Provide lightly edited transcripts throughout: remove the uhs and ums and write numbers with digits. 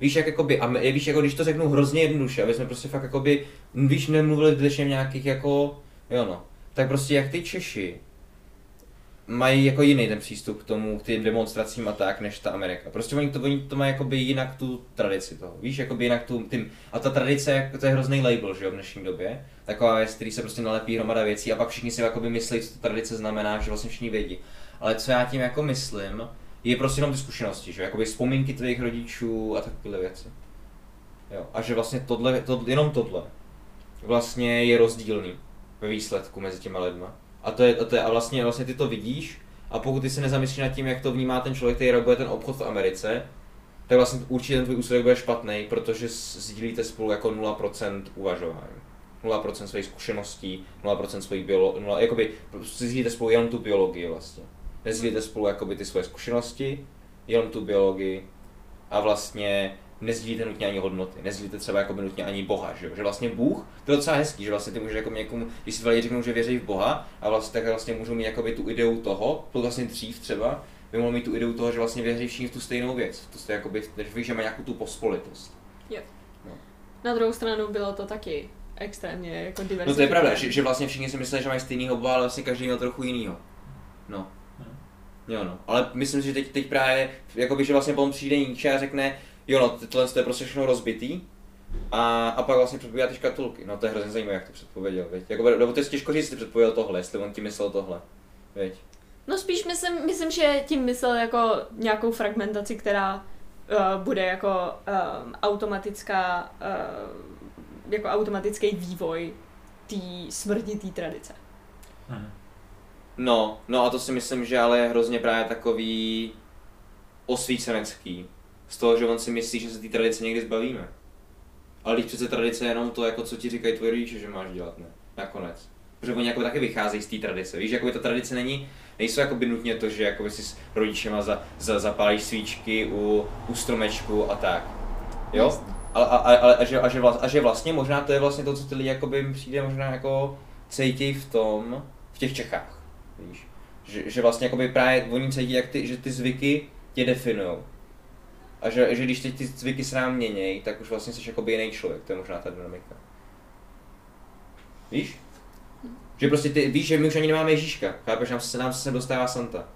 Víš, jak jakoby, a víš, jako když to řeknu hrozně jednoduše, aby jsme prostě fakt jakoby, víš, nemluvili zbytečně nějakých jako, jo no, tak prostě jak ty Češi mají jako jiný ten přístup k tomu, k těm demonstracím a tak, než ta Amerika. Prostě oni to mají jakoby jinak tu tradici toho, víš, jakoby jinak tu, tím, a ta tradice, to je hrozný label, že jo, v dnešní době. Taková věc, který se prostě nalepí hromada věcí a pak všichni si jakoby myslí, co ta tradice znamená, že vlastně všichni vědí. Ale co já tím jako myslím, je prostě jenom ty zkušenosti, že jakoby vzpomínky tvých rodičů a takové věci. Jo, a že vlastně tohle vlastně je rozdílný ve výsledku mezi těma lidma. A vlastně ty to vidíš a pokud ty se nezamyslíš nad tím, jak to vnímá ten člověk, který reguluje ten obchod v Americe, tak vlastně určitě ten tvůj úsudek bude špatný, protože sdílíte spolu jako 0% uvažování. 0% svých zkušeností, 0% svých jakoby sdílíte spolu jenom tu biologii vlastně. Nesdílíte spolu jakoby ty svoje zkušenosti, jenom tu biologii a vlastně nesdílíte nutně ani hodnoty, nesdílíte třeba jakoby nutně ani Boha, že jo? Že vlastně Bůh, to je docela hezký, že vlastně ty můžeš jako někomu, když si lidi řeknou, že věří v Boha, a vlastně tak vlastně můžou mít jakoby tu ideu toho, to vlastně dřív třeba, by mohl mít tu ideu toho, že vlastně věří všichni v tu stejnou věc, to je jakoby, že má nějakou tu pospolitost. Jo. No. Na druhou stranu bylo to taky extrémně jako diverzifikace. No to je pravda, že vlastně všichni si mysleli, že mají stejného Boha, ale vlastně každý měl trochu jinýho. No. Jo no, ale myslím si, že teď právě, jakoby, že vlastně potom přijde Nietzsche a řekne, jo no, tohle je prostě všechno rozbitý a pak vlastně předpovídá ty škatulky. No to je hrozně zajímavé, jak to předpověděl, viď? Jako, to je těžko říct, jestli předpověděl tohle, jestli on tím myslel tohle, viď? No spíš myslím, že tím myslel jako nějakou fragmentaci, která bude jako automatická, jako automatický vývoj té smrti té tradice. Aha. No a to si myslím, že ale je hrozně právě takový osvícenecký. Z toho, že on si myslí, že se té tradice někdy zbavíme. Ale když přece tradice je jenom to, jako co ti říkají tvoji rodiče, že máš dělat, ne? Nakonec. Protože oni jako taky vycházejí z té tradice. Víš, jakoby ta tradice nejsou jakoby nutně to, že jakoby si s rodičema zapálíš svíčky u stromečku a tak. Jo? A že vlastně možná to je vlastně to, co ty lidi jakoby přijde možná jako cítějí v těch Čechách. Víš, že vlastně jakoby právě oni cítí, jak že ty zvyky tě definujou. A že když teď ty zvyky se nám měnějí, tak už vlastně jsi jakoby jiný člověk, to je možná ta dynamika. Víš? Že prostě ty víš, že my už ani nemáme Ježíška, chápeš, nám se dostává Santa.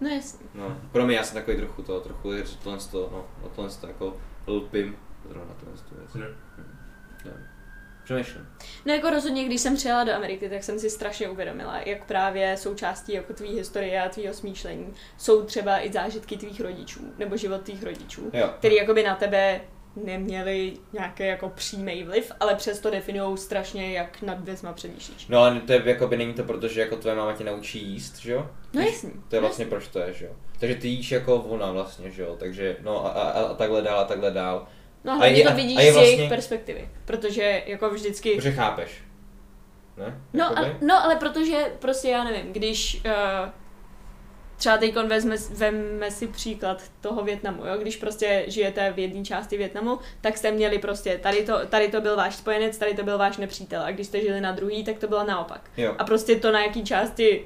No jasně. No, kromě já jsem takový trochu jako lpím, zrovna tohle věc. Přemýšlím. No jako rozhodně, když jsem přijela do Ameriky, tak jsem si strašně uvědomila, jak právě součástí jako tvý historie a tvýho smýšlení jsou třeba i zážitky tvých rodičů, nebo život tvých rodičů, který jakoby na tebe neměli nějaký jako přímý vliv, ale přesto definujou strašně, jak nad věcma přemýšlíš. No ale to je jakoby není to, protože jako tvoje máma tě naučí jíst, že jo? No jasně. To je vlastně proč to je, že jo? Takže ty jíš jako ona vlastně, že jo? Takže no a takhle dál a takhle dál. No hlavně to vidíš z jejich perspektivy, protože jako vždycky... Protože chápeš, ne? No ale protože prostě já nevím, když třeba teďkon vezmeme si příklad toho Vietnamu, jo? Když prostě žijete v jedné části Vietnamu, tak jste měli prostě tady to byl váš spojenec, tady to byl váš nepřítel a když jste žili na druhý, tak to bylo naopak. Jo. A prostě to, na jaký části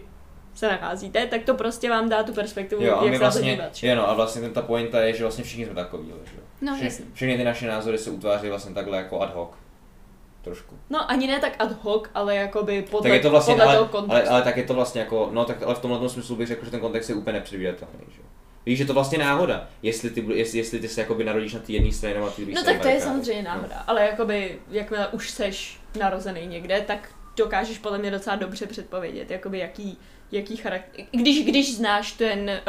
se nacházíte, tak to prostě vám dá tu perspektivu, jo, jak se vlastně dívat. Jo, no a vlastně ta pointa je, že vlastně všichni jsme takoví, že jo? No, všechny ty naše názory se utváří vlastně takhle jako ad hoc. Trošku. No ani ne tak ad hoc, ale jakoby podle, tak je to vlastně, podle toho kontextu. Ale tak je to vlastně jako, no tak ale v tomhle smyslu bych řekl, že ten kontext je úplně nepředvídatelný, že jo? Víš, že to vlastně náhoda, jestli ty se jakoby narodíš na té jedné straně nebo na té druhé straně. No tak to je samozřejmě náhoda, no. Ale jakoby, jakmile už seš narozený někde, tak dokážeš podle mě docela dobře předpovědět, jakoby jaký charakter, když znáš ten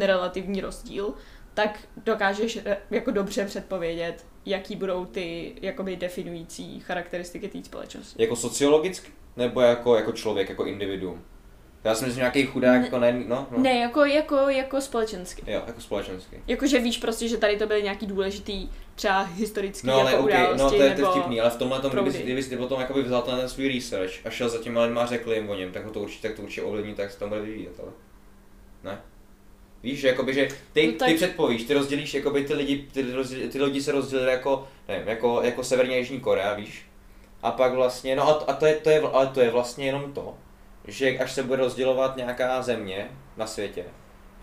relativní rozdíl, tak dokážeš jako dobře předpovědět, jaký budou ty jakoby definující charakteristiky té společnosti. Jako sociologicky? Nebo jako člověk, jako individuum? Já si myslím, že nějaký chudák, ne, jako no. Ne, jako společensky. Jo, jako společensky. Jakože víš prostě, že tady to byly nějaký důležitý třeba historický no, jako události, okay. No to je nebo vtipný, ale v tomhle tom, kdyby potom jakoby vzal ten svůj research a šel za těma lidma a řekl jim o něm, tak to určitě ovlivní, tak se tam bude vyvíjet, ale ne? Víš, jakoby, že ty předpovíš, ty rozdělíš, jakoby ty lidi se rozdělili jako, nevím, jako Severní a Jižní Korea, víš? A pak vlastně, no a to je vlastně jenom to, že až se bude rozdělovat nějaká země na světě,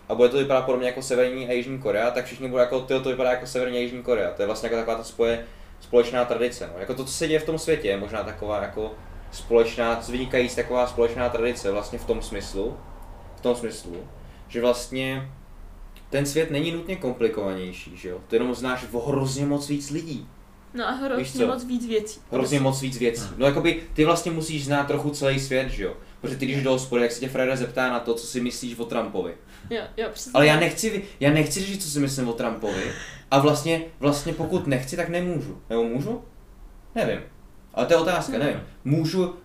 a bude to vypadat podobně jako Severní a Jižní Korea, tak všichni budou jako to vypadá jako Severní a Jižní Korea. To je vlastně jako taková ta společná tradice. No. Jako to, co se děje v tom světě, je možná taková jako společná, vynikající taková společná tradice vlastně v tom smyslu, že vlastně ten svět není nutně komplikovanější, že jo? Ty jenom znáš o hrozně moc víc lidí. No a hrozně moc víc věcí. Hrozně moc víc věcí. No jakoby ty vlastně musíš znát trochu celý svět, že jo? Protože ty když do hospody, jak se tě Freda zeptá na to, co si myslíš o Trumpovi. Jo, přesně. Ale já nechci říct, co si myslím o Trumpovi. A vlastně pokud nechci, tak nemůžu. Nebo můžu? Nevím. Ale to je otázka, nevím.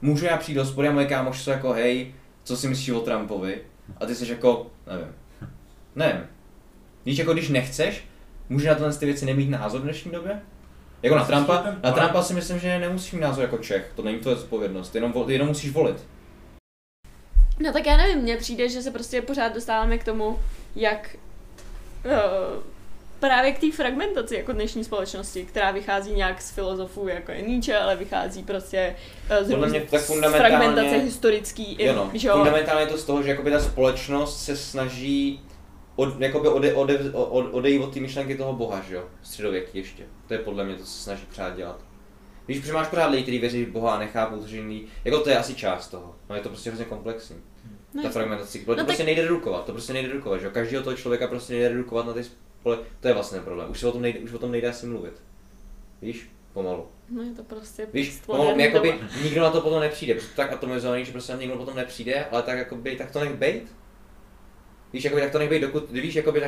Můžu já přijít do hospody a moje kámoši jsou jako hej, co si myslíš o Trumpovi? A ty jsi jako, nevím. Když nechceš, můžeš na tohle ty věci nemít názor v dnešní době? Jako na Trumpa si myslím, že nemusíš mít názor jako Čech, to není tvoje zodpovědnost, jenom musíš volit. No tak já nevím, mně přijde, že se prostě pořád dostáváme k tomu, jak právě k té fragmentaci jako dnešní společnosti, která vychází nějak z filozofů jako je Nietzsche, ale vychází prostě z fragmentace historický. Jo, fundamentálně je to z toho, že jakoby ta společnost se snaží odejít od té myšlenky toho boha, že jo, středověký ještě. To je podle mě to, co se snaží pořád dělat. Když máš pořád lidi, kteří věří v boha a nechápou, že jiný, jako to je asi část toho, no je to prostě hrozně komplexní. Ta fragmentace, to prostě nejde redukovat, že jo, každého toho člověka prostě nejde redukovat na ty to je vlastně problém, už o tom nejde asi mluvit, víš, pomalu. No je to prostě víš, pomalu, jakoby nikdo na to potom nepřijde, protože tak atomizovaný, že prostě nikdo potom nepřijde, ale tak jakoby, tak to nech bejt. Víš, jakoby, tak to nech bejt, dokud, víš, jakoby,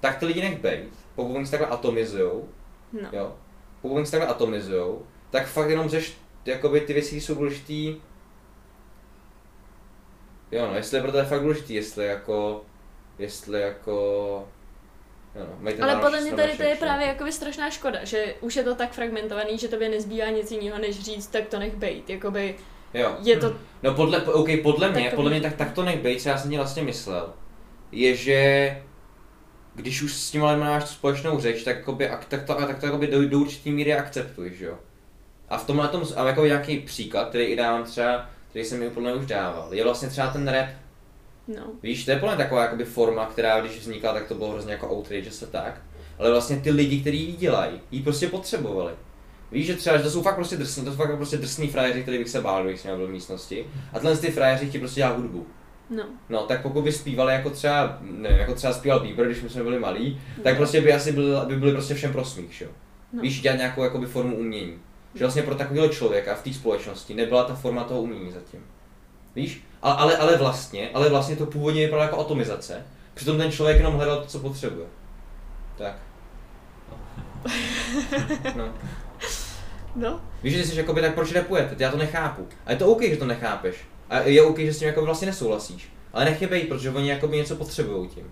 tak ty lidi nech bejt, pokud oni se takhle atomizujou, no. Jo, tak fakt jenom řeš, jakoby ty věci jsou důležitý, jo no, jestli je pro to fakt důležitý, jestli jako... No, ale podle mě tady to je právě jakoby strašná škoda, že už je to tak fragmentovaný, že tobě nezbývá nic jiného, než říct, tak to nech bejt, jakoby... Jo. Je to... No podle mě, tak to nech bejt, co já jsem ti vlastně myslel, je, že když už s tím ale máš společnou řeč, tak to do určitý míry akceptuješ, jo. A v tomhle tom, ale jako nějaký příklad, který i dávám třeba, který jsem mi úplně už dával, je vlastně třeba ten rap. No. Víš, to je plně taková jakoby forma, která když vznikla, tak to bylo hrozně jako outrage, se tak. Ale vlastně ty lidi, kteří ji dělají, ji prostě potřebovali. Víš, že třeba, že to jsou fakt prostě drsný frajeři, který bych se bál, když jsem byl v místnosti. A tenhle ty frajeři ti prostě dělá hudbu. No, tak pokud by zpívali jako třeba, nevím, jako třeba zpíval Bieber, když my jsme byli malí, tak prostě by asi byli prostě všem prosmích, jo. No. Víš, dělat nějakou jakoby formu umění. Že vlastně pro takového člověka v té společnosti nebyla ta forma toho umění zatím. Víš? Ale vlastně to původně vypadalo jako atomizace. Přitom ten člověk jenom hledal to, co potřebuje. Tak. No. Víš, že jsi jakoby, tak proč rapujete? Já to nechápu. A je to OK, že to nechápeš. A je OK, že s tím jako vlastně nesouhlasíš. Ale nech je bejt, protože oni jako něco potřebují tím.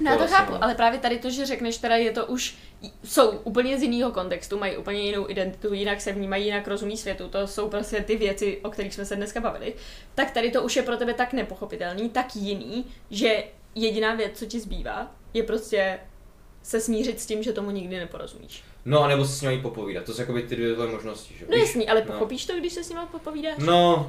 No já to chápu, ale právě tady to, že řekneš, teda je to už, jsou úplně z jiného kontextu, mají úplně jinou identitu, jinak se vnímají, jinak rozumí světu, to jsou prostě ty věci, o kterých jsme se dneska bavili, tak tady to už je pro tebe tak nepochopitelný, tak jiný, že jediná věc, co ti zbývá, je prostě se smířit s tím, že tomu nikdy neporozumíš. No a nebo se s nimi popovídat, to jsou jakoby ty dvě možnosti, že? No jasný, ale pochopíš to, když se s nimi popovídáš?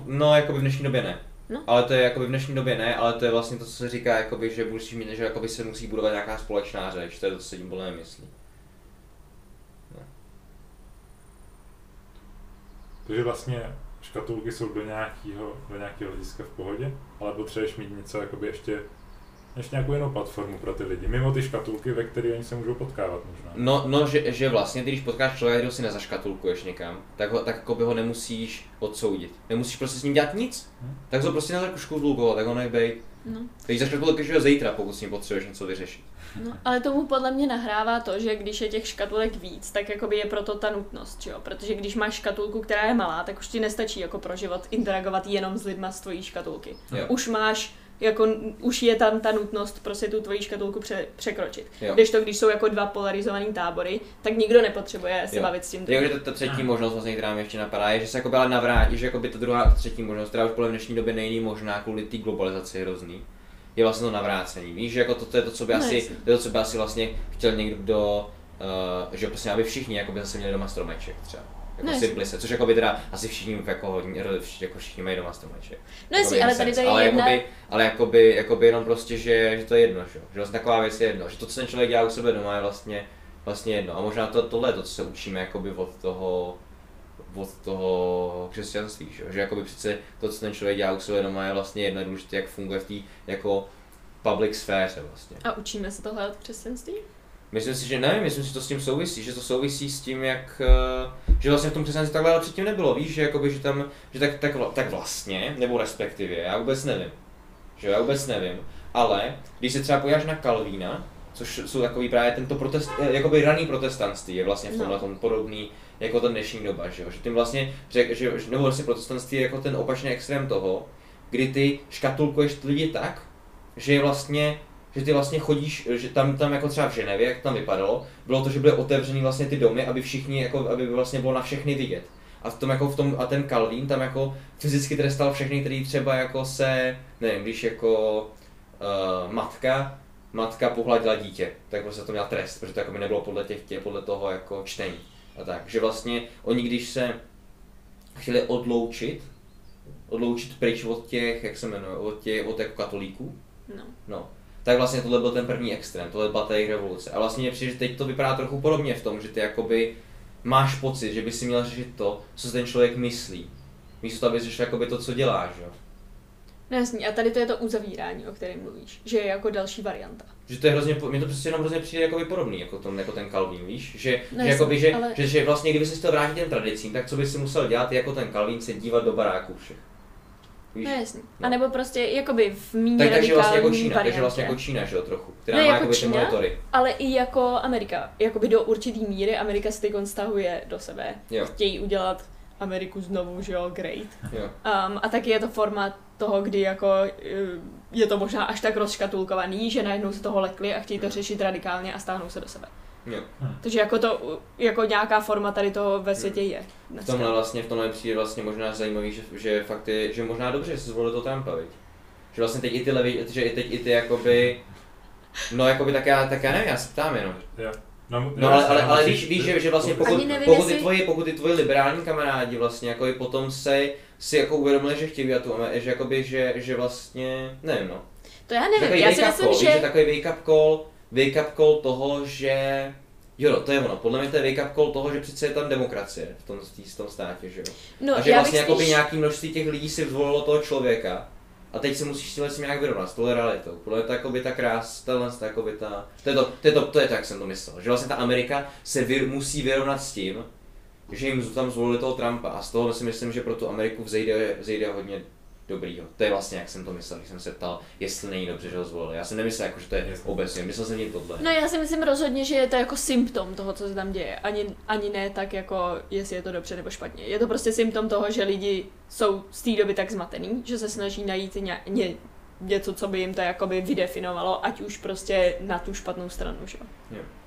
No, jakoby v dnešní době ne. No. Ale to je jakoby v dnešní době ne, ale to je vlastně to, co se říká, jakoby, že musíš mít, že jakoby se musí budovat nějaká společná řeč, to je to, co se tím podle mě myslí. No. Takže vlastně škatulky jsou do nějakého hlediska v pohodě, ale potřebuješ mít něco jakoby ještě nějakou jinou platformu pro ty lidi, mimo ty škatulky, ve které oni se můžou potkávat možná. No, že vlastně ty, když potkáš člověka, kdo si nezaškatulkuješ někam, tak jako by ho nemusíš odsoudit. Nemusíš prostě s ním dělat nic, tak ho prostě nezaškatulkovat, tak ho nebej. No. Teď zaškatulkuješ ho zítra, pokud s ním potřebuješ něco vyřešit. No, ale tomu podle mě nahrává to, že když je těch škatulek víc, tak jakoby je proto ta nutnost, jo? Protože když máš škatulku, která je malá, tak už ti nestačí jako pro život interagovat jenom s lidma z tvojí škatulky. Jo. Už je tam ta nutnost prostě tu tvoji škatulku překročit. Když jsou jako dva polarizovaný tábory, tak nikdo nepotřebuje se bavit s tím. Takže ta třetí možnost, vlastně, která mě ještě napadá, je, že se jako byla navrátí, že jako by ta třetí možnost, která už podle dnešní době není možná kvůli té globalizaci hrozný, je vlastně to navrácení. Víš, že jako to je to, co by asi vlastně chtěl někdo, že prostě aby všichni jako by zase měli doma stromeček třeba. jako Simplice, což jako by teda asi všichni jako hodně, jako všichni mají doma stromeček. No jasně, ale tady to je ale jedna... Ale jakoby jenom prostě, že to je jedno, že vlastně taková věc je jedno, že to, co ten člověk dělá u sebe doma, je vlastně jedno. A možná tohle je to, co se učíme jakoby od toho křesťanství, že jakoby přece to, co ten člověk dělá u sebe doma, je vlastně jedno, důležité, jak funguje v té jako public sféře vlastně. A učíme se tohle od křesťanství? Myslím si, že ne, myslím si, že to s tím souvisí, že to souvisí s tím, jak, že vlastně v tom křesťanství takhle ale předtím nebylo, víš, že jakoby, že tam, že tak vlastně, nebo respektive, já vůbec nevím, ale když se třeba podíváš na Kalvína, což jsou takový právě tento protest, jakoby raný protestantství je vlastně v tomhle tom podobný jako ta dnešní doba, že jo, že tím vlastně, nebo vlastně protestantství je jako ten opačný extrém toho, kdy ty škatulkuješ ty lidi tak, že ty vlastně chodíš, že tam jako třeba v Ženevě, jak tam vypadalo, bylo to, že byly otevřený vlastně ty domy, aby všichni jako, aby vlastně bylo na všechny vidět. A v tom ten Kalvín tam jako fyzicky trestal všechny, který třeba jako se, nevím, když jako matka pohladila dítě, tak prostě to měla trest, protože to jako by nebylo podle toho jako čtení. A tak, že vlastně oni, když se chtěli odloučit pryč od těch, jak se jmenuje, od jako katolíků. No. Tak vlastně tohle byl ten první extrém, tohle byla ta jejich revoluce. A vlastně mě přijde, že teď to vypadá trochu podobně v tom, že ty jakoby máš pocit, že by si měl řešit to, co ten člověk myslí. Místo toho, aby řešil jakoby to, co děláš, jo. No jasný, a tady to je to uzavírání, o kterém mluvíš, že je jako další varianta. Že to je hrozně, mě to prostě jenom hrozně přijde jakoby podobný, jako ten Kalvín, víš? Že vlastně, kdyby se chtěl vrátit těm tradicím, tak co by si musel dělat, jako ten Kalvín, se dívat do baráků všech. Víš? No jasně. No. A nebo prostě jakoby v míně radikální Takže vlastně jako Čína, že jo, trochu. Která má jako ty monitory. Ale i jako Amerika. Jakoby do určitý míry Amerika se teď stahuje do sebe. Jo. Chtějí udělat Ameriku znovu, že jo, great. Jo. A taky je to forma toho, kdy jako je to možná až tak rozškatulkovaný, že najednou se toho lekli a chtějí to řešit radikálně a stáhnou se do sebe. Jo. Takže jako to, jako nějaká forma tady toho ve světě je. V tomhle vlastně, přijde vlastně možná zajímavý, že fakt je, že možná dobře, že se zvolil to Trumpa, viď? Že vlastně teď i ty levy, že teď i ty jakoby, no jakoby tak já nevím, já se ptám jenom. Jo. No ale víš, že vlastně pokud ty tvoji liberální kamarádi vlastně jako i potom si jako uvědomili, že chtějí že vlastně, nevím no. To já nevím, já si myslím, že takový wake up call toho, že jo, to je ono. Podle mě to je wake up call toho, že přece je tam demokracie v tom státě, že jo. No, a že vlastně jako by nějaký množství těch lidí si vzvolilo toho člověka. A teď se musíš s tím nějak vyrovnat, s tou realitou. Podle mě to jakoby ta krása, to je to, jak jsem to myslel. Že vlastně ta Amerika se musí vyrovnat s tím, že jim tam zvolili toho Trumpa. A z toho si myslím, že pro tu Ameriku vzejde hodně dobrýho. To je vlastně, jak jsem to myslel, když jsem se ptal, jestli není dobře, že ho zvolili. Já jsem nemyslel, jako, že to je obecně, myslel jsem tím tohle. No já si myslím rozhodně, že je to jako symptom toho, co se tam děje. Ani ne tak jako, jestli je to dobře nebo špatně. Je to prostě symptom toho, že lidi jsou z té doby tak zmatený, že se snaží najít něco, co by jim to jakoby vydefinovalo, ať už prostě na tu špatnou stranu, že jo.